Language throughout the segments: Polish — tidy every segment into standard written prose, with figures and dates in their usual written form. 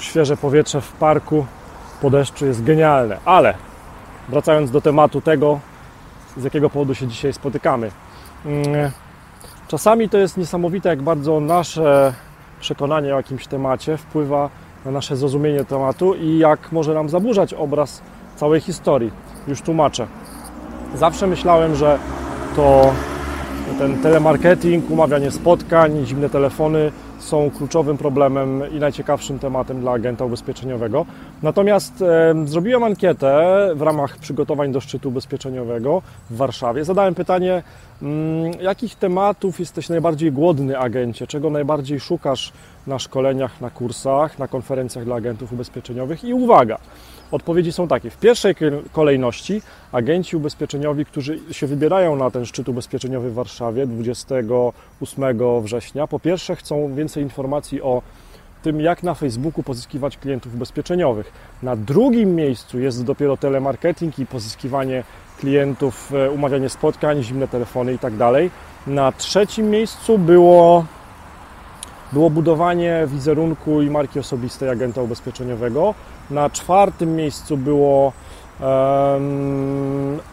świeże powietrze w parku po deszczu jest genialne. Ale wracając do tematu tego, z jakiego powodu się dzisiaj spotykamy. Czasami to jest niesamowite, jak bardzo nasze przekonanie o jakimś temacie wpływa na nasze zrozumienie tematu i jak może nam zaburzać obraz całej historii. Już tłumaczę. Zawsze myślałem, że to ten telemarketing, umawianie spotkań, zimne telefony są kluczowym problemem i najciekawszym tematem dla agenta ubezpieczeniowego. Natomiast zrobiłem ankietę w ramach przygotowań do szczytu ubezpieczeniowego w Warszawie. Zadałem pytanie, jakich tematów jesteś najbardziej głodny, agencie? Czego najbardziej szukasz na szkoleniach, na kursach, na konferencjach dla agentów ubezpieczeniowych? I uwaga! Odpowiedzi są takie. W pierwszej kolejności agenci ubezpieczeniowi, którzy się wybierają na ten szczyt ubezpieczeniowy w Warszawie 28 września, po pierwsze chcą więcej informacji o tym, jak na Facebooku pozyskiwać klientów ubezpieczeniowych. Na drugim miejscu jest dopiero telemarketing i pozyskiwanie klientów, umawianie spotkań, zimne telefony itd. Na trzecim miejscu było budowanie wizerunku i marki osobistej agenta ubezpieczeniowego. Na czwartym miejscu było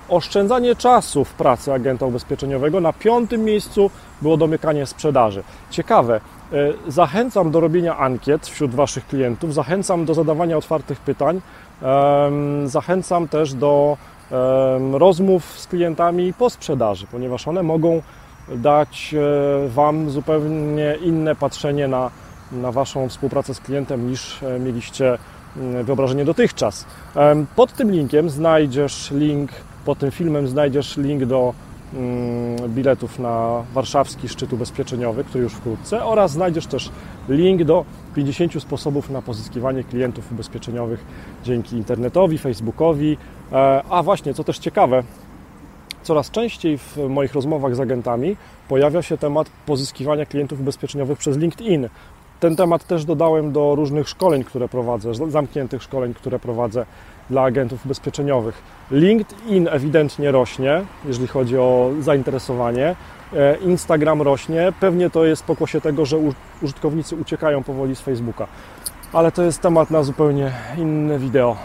oszczędzanie czasu w pracy agenta ubezpieczeniowego. Na piątym miejscu było domykanie sprzedaży. Ciekawe, zachęcam do robienia ankiet wśród Waszych klientów, zachęcam do zadawania otwartych pytań, zachęcam też do rozmów z klientami po sprzedaży, ponieważ one mogą dać Wam zupełnie inne patrzenie na Waszą współpracę z klientem niż mieliście wyobrażenie dotychczas. Pod tym linkiem znajdziesz link, pod tym filmem znajdziesz link do biletów na warszawski szczyt ubezpieczeniowy, który już wkrótce, oraz znajdziesz też link do 50 sposobów na pozyskiwanie klientów ubezpieczeniowych dzięki internetowi, Facebookowi. A właśnie, co też ciekawe, coraz częściej w moich rozmowach z agentami pojawia się temat pozyskiwania klientów ubezpieczeniowych przez LinkedIn. Ten temat też dodałem do różnych szkoleń, które prowadzę, zamkniętych szkoleń, które prowadzę dla agentów ubezpieczeniowych. LinkedIn ewidentnie rośnie, jeżeli chodzi o zainteresowanie. Instagram rośnie. Pewnie to jest pokłosie tego, że użytkownicy uciekają powoli z Facebooka. Ale to jest temat na zupełnie inne wideo.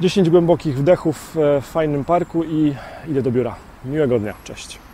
10 głębokich wdechów w fajnym parku i idę do biura. Miłego dnia. Cześć.